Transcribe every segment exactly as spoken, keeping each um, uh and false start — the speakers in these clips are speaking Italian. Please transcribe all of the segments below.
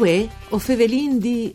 Uè, o Fevelin di...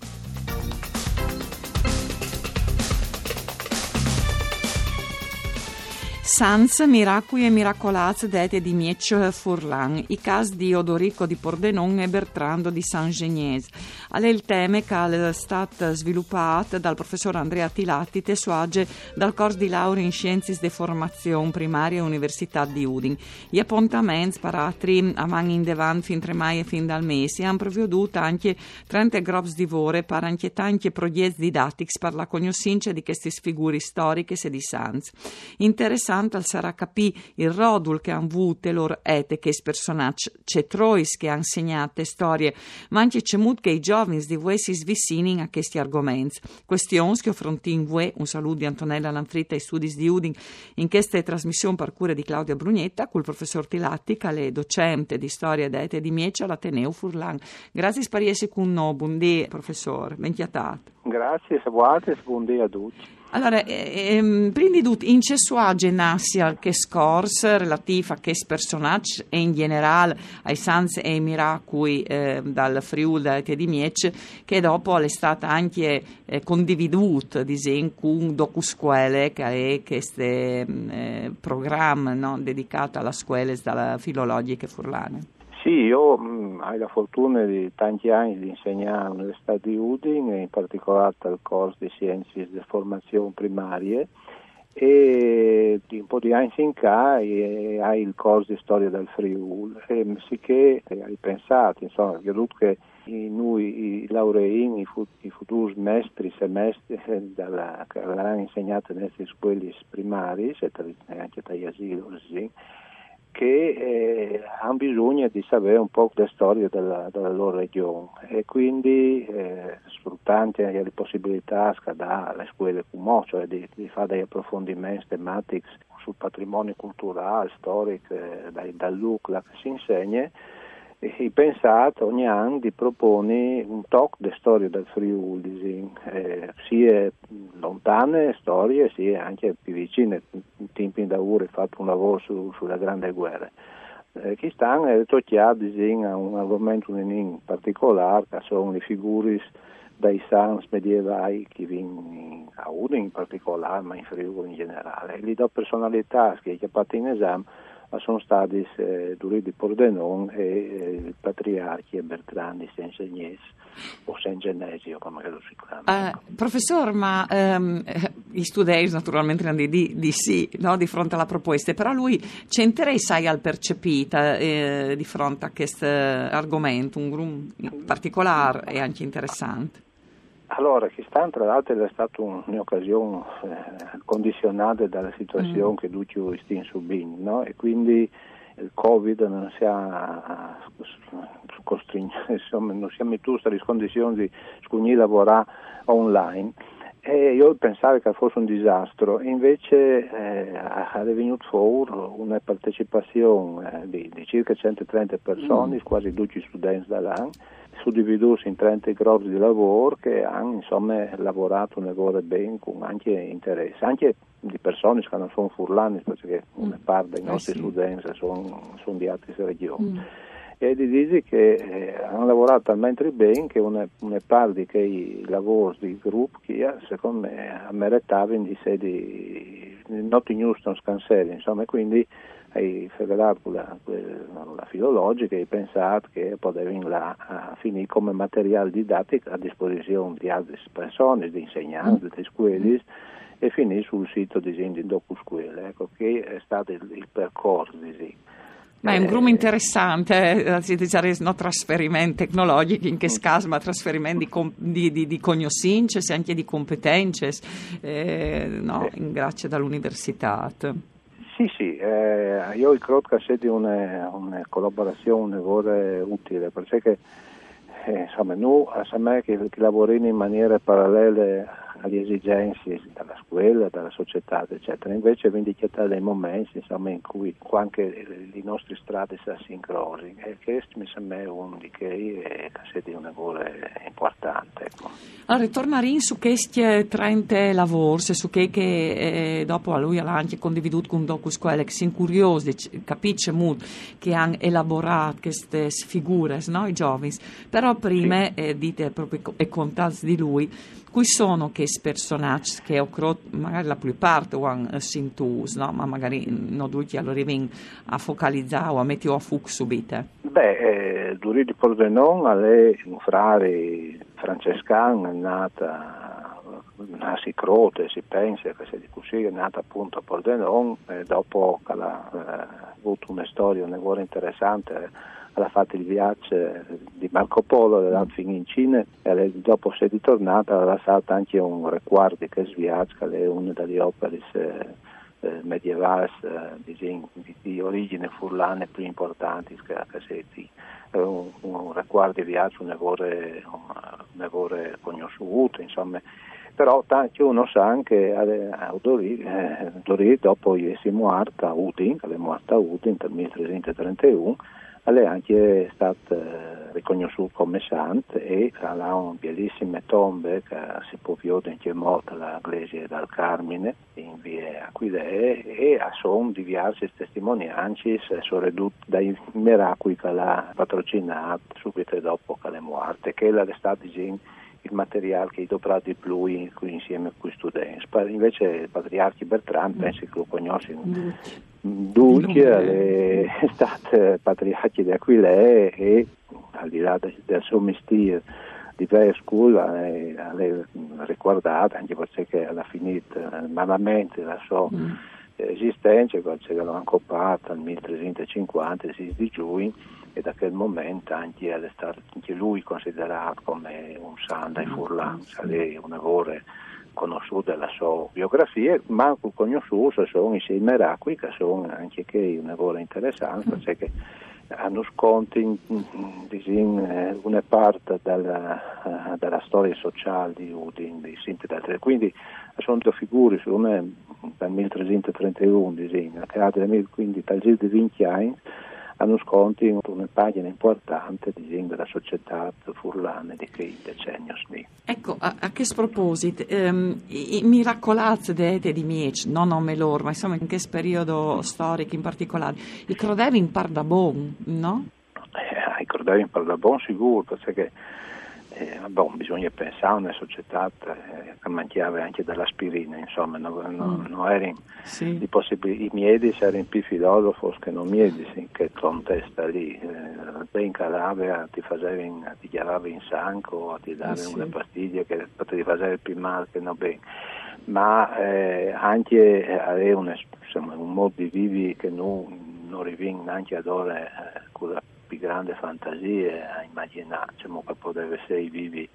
Sans miracui e miracolaz dete di Miecio Furlan, i casi di Odorico di Pordenone e Bertrando di San Genès. Alle il tema che è stato sviluppato dal professor Andrea Tilatti te suage dal corso di laurea in Scienze de Formazione Primaria e Università di Udin. Gli appuntamenti paratri a man in devan fin tre mai e fin dal mese hanno provveduto anche trenta groups di vore per anche tanti progetti didattici per la conoscenza di queste figure storiche e di Sans. Interessante al sarà capì il rodul che han vute lor etiche personaggi cetrois che han segnate storie, ma anche cemut che i giovani di voi si svissinin a questi argomenti. Questions che affronti in voi, un saluto di Antonella Lanfrit ai studi di Udin in questa trasmissione per cura di Claudia Brugnetta col professor Tilatti, che è docente di storia ed ete di Miecio all'Ateneo Furlan. Grazie spariesi con noi, buondì professor, benchiatato. Grazie, se vuoi, buondì a tutti. Allora, ehm, prima di tutto, in che suage nasce al che scorso relativo a che personaggi e in generale ai Sans e ai miracoli eh, dal Friuli di Miecio, che dopo è stata anche eh, condividuta, diciamo, con docuscuole, che è questo eh, programma, no, dedicato alla scuola dalla filologica furlane. Sì, io mh, ho la fortuna di tanti anni di insegnare all'Università di Udin, in particolare al corso di Scienze di Formazione Primarie, e di un po' di anni in ca hai il corso di Storia del Friuli, e sicché hai pensato, insomma, io credo che noi i laureini, i, fut- i futuri maestri, semestri, dalla, che avranno insegnato nelle scuole primarie, anche dagli asili, così, che eh, hanno bisogno di sapere un po' la storia della, della loro regione, e quindi eh, sfruttando le possibilità che dà le scuole comune, cioè di, di fare degli approfondimenti tematici sul patrimonio culturale, storico, eh, dal, dal look là che si insegna, e pensato ogni anno di propone un talk di storia del Friuli, eh, sia lontane storie sia anche più vicine. In tempi d'auguri ho fatto un lavoro su, sulla Grande Guerra. Eh, chi sta è toccato a un argomento in particolare, che sono le figure dai Sans medievali che vengono a Udine in particolare, ma in Friuli in generale. Li do personalità che ho fatto in esame sono stati eh, Odorico di Pordenone e eh, il patriarchi Bertrando di San Genès, o San Genesio come lo si chiama. Uh, professor, ma um, gli studenti naturalmente hanno di, di sì, no, di fronte alla proposta, però lui c'è interesse al percepita eh, di fronte a questo argomento, un grum particolare e anche interessante. Allora, Chistan tra l'altro è stata un'occasione eh, condizionata dalla situazione mm. che Duccio Istin subì, no? E quindi il Covid non si ha costringendo, insomma, non siamo in tutte le condizioni di scugni lavorare online. E io pensavo che fosse un disastro, invece eh, è venuto fuori una partecipazione eh, di, di circa centotrenta persone, mm. quasi dodici studenti dall'anno, suddividusi in trenta gruppi di lavoro che hanno insomma lavorato un lavoro ben con anche interesse, anche di persone che non sono furlani, perché una parte dei nostri eh sì. studenti sono, sono di altre regioni. Mm. E di dire che eh, hanno lavorato talmente bene che una, una parte di quei lavori di gruppo che secondo me meritava di sedi not in Houston scanseri, insomma, quindi hai fedelato con la, la filologica e pensato che potevi là a finire come materiale didattico a disposizione di altre persone, di insegnanti, di scuole, e finire sul sito di DocuScuole, ecco che è stato il, il percorso di sì. Ma è un gruppo interessante, si dice no trasferimenti tecnologici, in che caso, ma trasferimenti di, di, di conoscenze e anche di competenze, eh, no, in grazie dall'università. Sì, sì, eh, io credo che sia una, una collaborazione utile, perché eh, insomma, noi a me che, che lavoriamo in maniera parallela alle esigenze dalla scuola, dalla società, eccetera. Invece vendicata dei momenti, insomma, in cui anche le nostre strade si sincronizzano, e questo mi sembra uno di quei che è di una cosa importante. Ecco. Allora, tornare in su questi trenta lavori, su che, che eh, dopo a lui ha anche condividuto con Docus Quelle, che si incuriosisce, capisce molto, che hanno elaborato queste figure, no, i giovani, però prima sì. eh, dite proprio e contate di lui, qui sono che personaggi che ho creato, magari la più parte hanno sentito, no? Ma magari non tutti allora vengono a focalizzare o a mettere a fuoco subito. Beh, eh, Odorico di Pordenone è un frare francescano, è nata, non si crote, si pensa che sia di così, è nata appunto a Pordenone, e dopo che ha eh, avuto una storia, una guerra interessante, ha fatto il viaggio di Marco Polo, è andato fino in Cina e dopo se è ritornata ha lasciato anche un requardo di questo viaggio che è una delle opere eh, medievali eh, di, di, di origine furlane più importanti che, che si di, è un, un requardo di viaggio un errore conosciuto, insomma. Però tanto uno sa anche a Odorico, eh, dopo che è morta a Udin, che è morta a Udin nel mille trecento trentuno, è anche stato eh, riconosciuto come santo e ha una bellissima tomba che si può vedere in morta alla Chiesa del Carmine in via Aquidee e a son diverse testimonianze sono ridotte dai miracoli che l'ha patrocinato subito dopo che è morta, che è stato il materiale che dovrà di più insieme con i studenti. Invece il patriarca Bertrando mm. penso che lo conosce mm. Dunque è stato patriarchi di Aquileia e al di là del suo mestiere di vera scuola è ricordata anche perché ha finito malamente la sua mm. esistenza, perché l'hanno copata nel mille trecento cinquanta, il sei di giugno, e da quel momento anche, è stato, anche lui considerato come un santo ai Furlan, è un errore conosciuto della sua biografia, ma conosciuto sono i sei miracoli che sono anche che una cosa interessante, perché cioè hanno sconti disin, una parte della, della storia sociale di Udin, di Sintedatre. Quindi sono due figure, una dal mille trecento trentuno, disin, che ha quindi dal giro di venti anni, hanno sconti una pagina importante disin, della società furlane di quei decenni. Ecco, a, a che proposito, ehm, i, i miracolazzi di Miec, non ho melor, ma insomma in che periodo storico in particolare, i crodevi in Pardabon, no? Eh, I crodevi in Pardabon sicuro, perché eh, bon, bisogna pensare a una società eh, che manchiava anche dell'aspirina, insomma, non no, mm. no erano sì. i, possibili, i miedis erano più filosofi che non miedis, in che contesta lì, eh, ben calabria ti faceva ti chiarava in sangue, ti dava eh sì. una pastiglia che ti faceva più male che non bene, ma eh, anche aveva un, insomma, un modo di vivere che non, non riviene neanche ad ora eh, con la grande fantasia a immaginare, cioè, che poteva essere vivi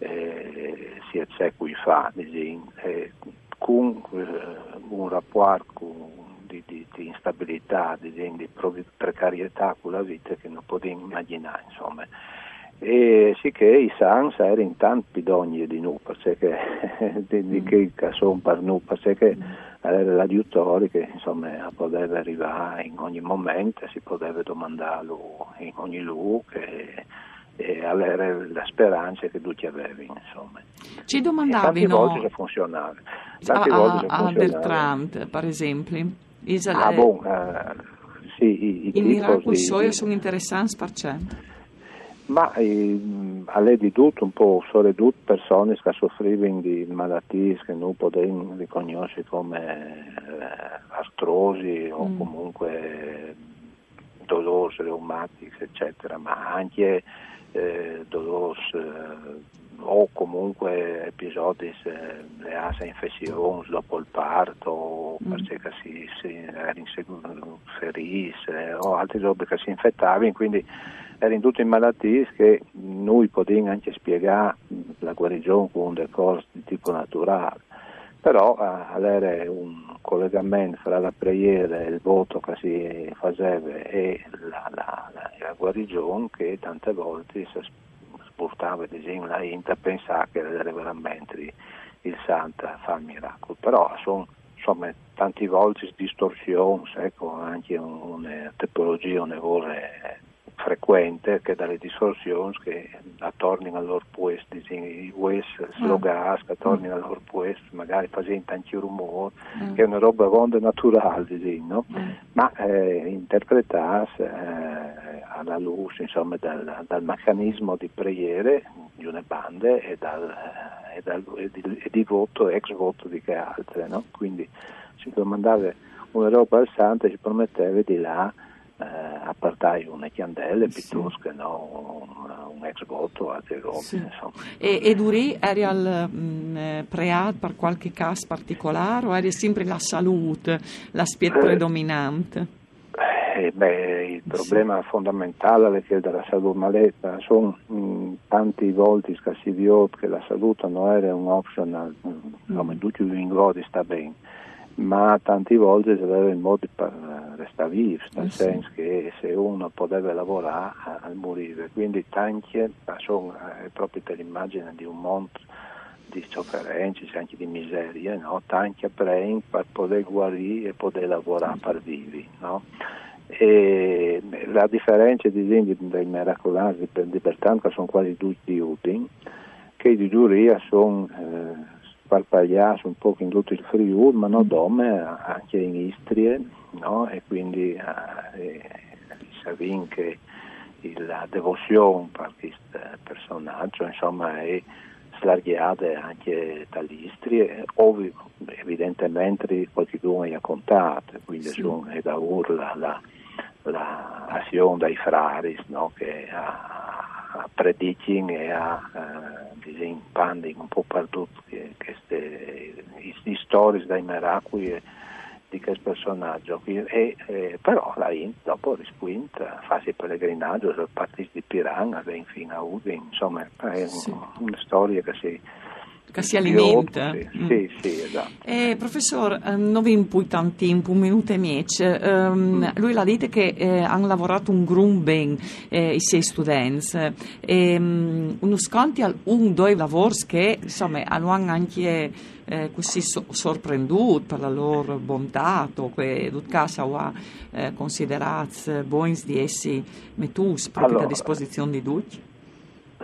eh, sia secoli fa, disin, eh, con eh, un rapporto di, di, di instabilità, disin, di precarietà con la vita che non poteva immaginare, insomma. E sì che i sans erano in tanti bidogni di noi, perché di, di che sono per noi, perché era l'aiutore che insomma poteva arrivare in ogni momento, si poteva domandarlo in ogni luogo e, e era la speranza che tutti avevano, insomma. Ci domandavi, no? Tante volte funzionava. Tante a, volte a, funzionava. A Bertrand, per esempio. Isale... Ah, bon, uh, sì. I, i, I miracoli suoi sono interessanti per cento. Ma eh, alle di tutto, un po' sono tutte persone che soffrivano di malattie che non potevano riconoscere come eh, artrosi o mm. comunque dolori reumatici, eccetera, ma anche eh, dolori eh, o comunque episodi eh, le asa infezioni dopo il parto o mm. perché si, si ferisse o altri robe che si infettavano, quindi erano tutte malattie che noi potevamo anche spiegare la guarigione con un decorso di tipo naturale, però avere eh, un collegamento fra la preghiera e il voto che si faceva e la, la, la, la guarigione che tante volte si portava ad esempio la Inta a pensare che era veramente il santo fa il miracolo, però sono insomma tanti volti distorsioni, ecco, anche una tipologia nevole frequente che dalle distorsioni che attorno al loro posto, i wes slogasca, attorno al loro posto, magari facendo tanti rumori, mm. che è una roba vonda naturale, diciamo, no? Mm. Ma eh, interpretarsi eh, alla luce, insomma, dal, dal meccanismo di preghiere di una banda e, dal, e, dal, e, di, e di voto, ex voto di che altre, no? Quindi si domandava una roba al santo e si prometteva di là Eh, appartai una candela piuttosto che no, un, un ex voto, altre cose. Sì. Insomma. E, e Duri eri al mh, pread per qualche caso particolare o eri sempre la salute, l'aspetto eh, predominante? Eh, beh, il problema sì. fondamentale è che della salute maletta sono mh, tanti volti che si vio che la salute non era un optional, mm. come tutti gli ingodi sta bene, ma tante volte si aveva il modo per restare vivo, nel eh sì. senso che se uno poteva lavorare al morire, quindi tanti, sono proprio per l'immagine di un monte di sofferenze, anche di miseria, no? Tanti pregano per poter guarire e poter lavorare per vivi, no? E la differenza dei miracolari di Bertrando sono quasi tutti di Udin, che di giuria sono eh, parpagliasse un po' in tutto il Friuli, ma non dome, anche in Istria, no? E quindi eh, sappiamo che la devozione per questo personaggio insomma è slarghiata anche dall'Istria, ovvio, evidentemente qualcuno gli ha contato, quindi sì. sono, è da urla la, la azione dai frari, no? Che a predicing e a eh, panding un po' per tutti queste storie dai miracoli di questo personaggio e, e, però la Int dopo risquinta fa il pellegrinaggio sul partito di Piranga fino a Udine, insomma è sì. un, una storia che si che si alimenta. Sì, mm. sì, sì, esatto. Eh, professor, eh, non vi impui tanto tempo, un minuto e dieci. Um, mm. Lui l'ha detto che eh, hanno lavorato un gran ben eh, i sei studenti. Eh, um, uno sconti al un, due lavori che insomma hanno anche eh, così so- sorprenduto per la loro bontà, che Dutcasa ha eh, considerato buoni di essi metus proprio allora. A disposizione di tutti.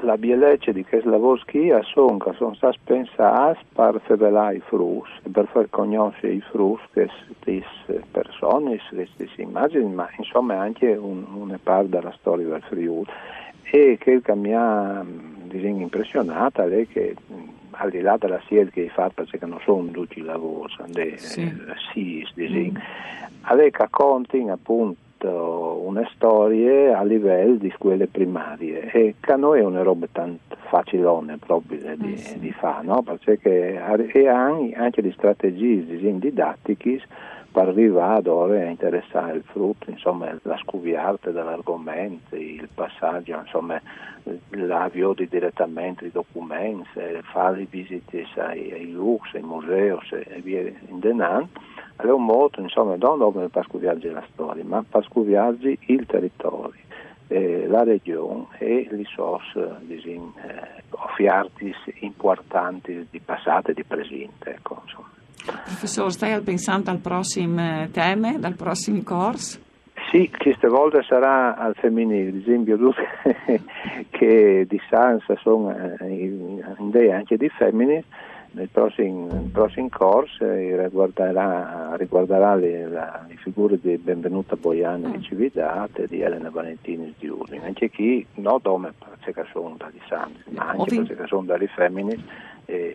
La bellezza di questo lavoro che sono, che sono stati pensati per rivelare i frutti, per far conoscere i frutti, queste persone, queste immagini, ma insomma anche un, una parte della storia del Friuli. E quel che mi ha diciamo, impressionata è che al di là della sede che hai fatto, perché non sono tutti i lavori, sono dei S I S, diciamo, è che continua appunto una storia a livello di scuole primarie e che a noi è una roba tanto facilone proprio di, eh sì. di fare, no? Perché e anche di strategie didattiche per arrivare ad ora a interessare il frutto, insomma la scuviarte dell'argomento, il passaggio, insomma l'avvio di direttamente i documenti, fare le visite ai, ai lux, ai musei e via indennando. È un modo, insomma, non solo per scuviarci la storia, ma per scuviarci il territorio, eh, la regione e le risorse eh, offerti importanti di passato e di presente. Ecco, professor, stai pensando al prossimo tema, al prossimo corso? Sì, questa volta sarà al femminile, ad esempio che di Sansa sono idee anche di femminile. Nel prossimo, nel prossimo corso riguarderà, riguarderà le, la, le figure di Benvenuta Boiani mm. di Cividate e di Elena Valentini di Udine. Anche chi, non come perché sono dagli santi, ma anche Ovin. Perché sono dagli femmini. E,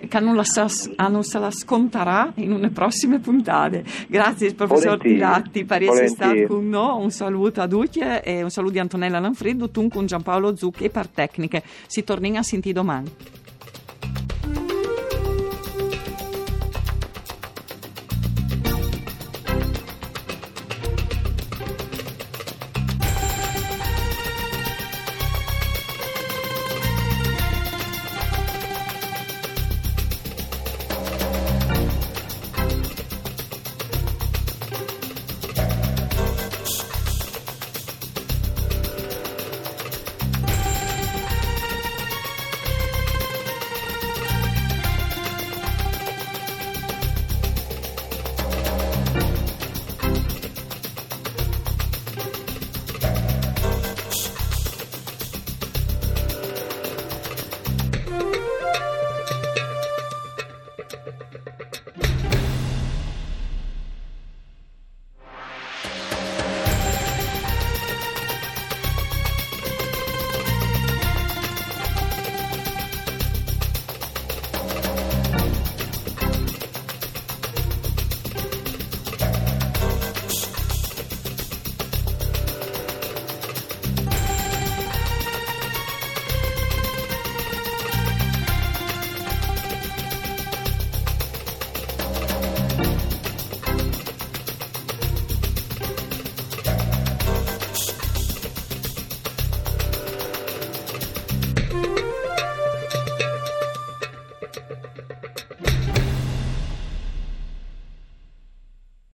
e... che non, la sa, non se la scontarà in una prossima puntata. Grazie professor Tilatti per essere stato con noi, un saluto a tutti e un saluto di Antonella Lanfrit, tu con Gianpaolo Zucchi e per tecniche. Si torna a sentire domani.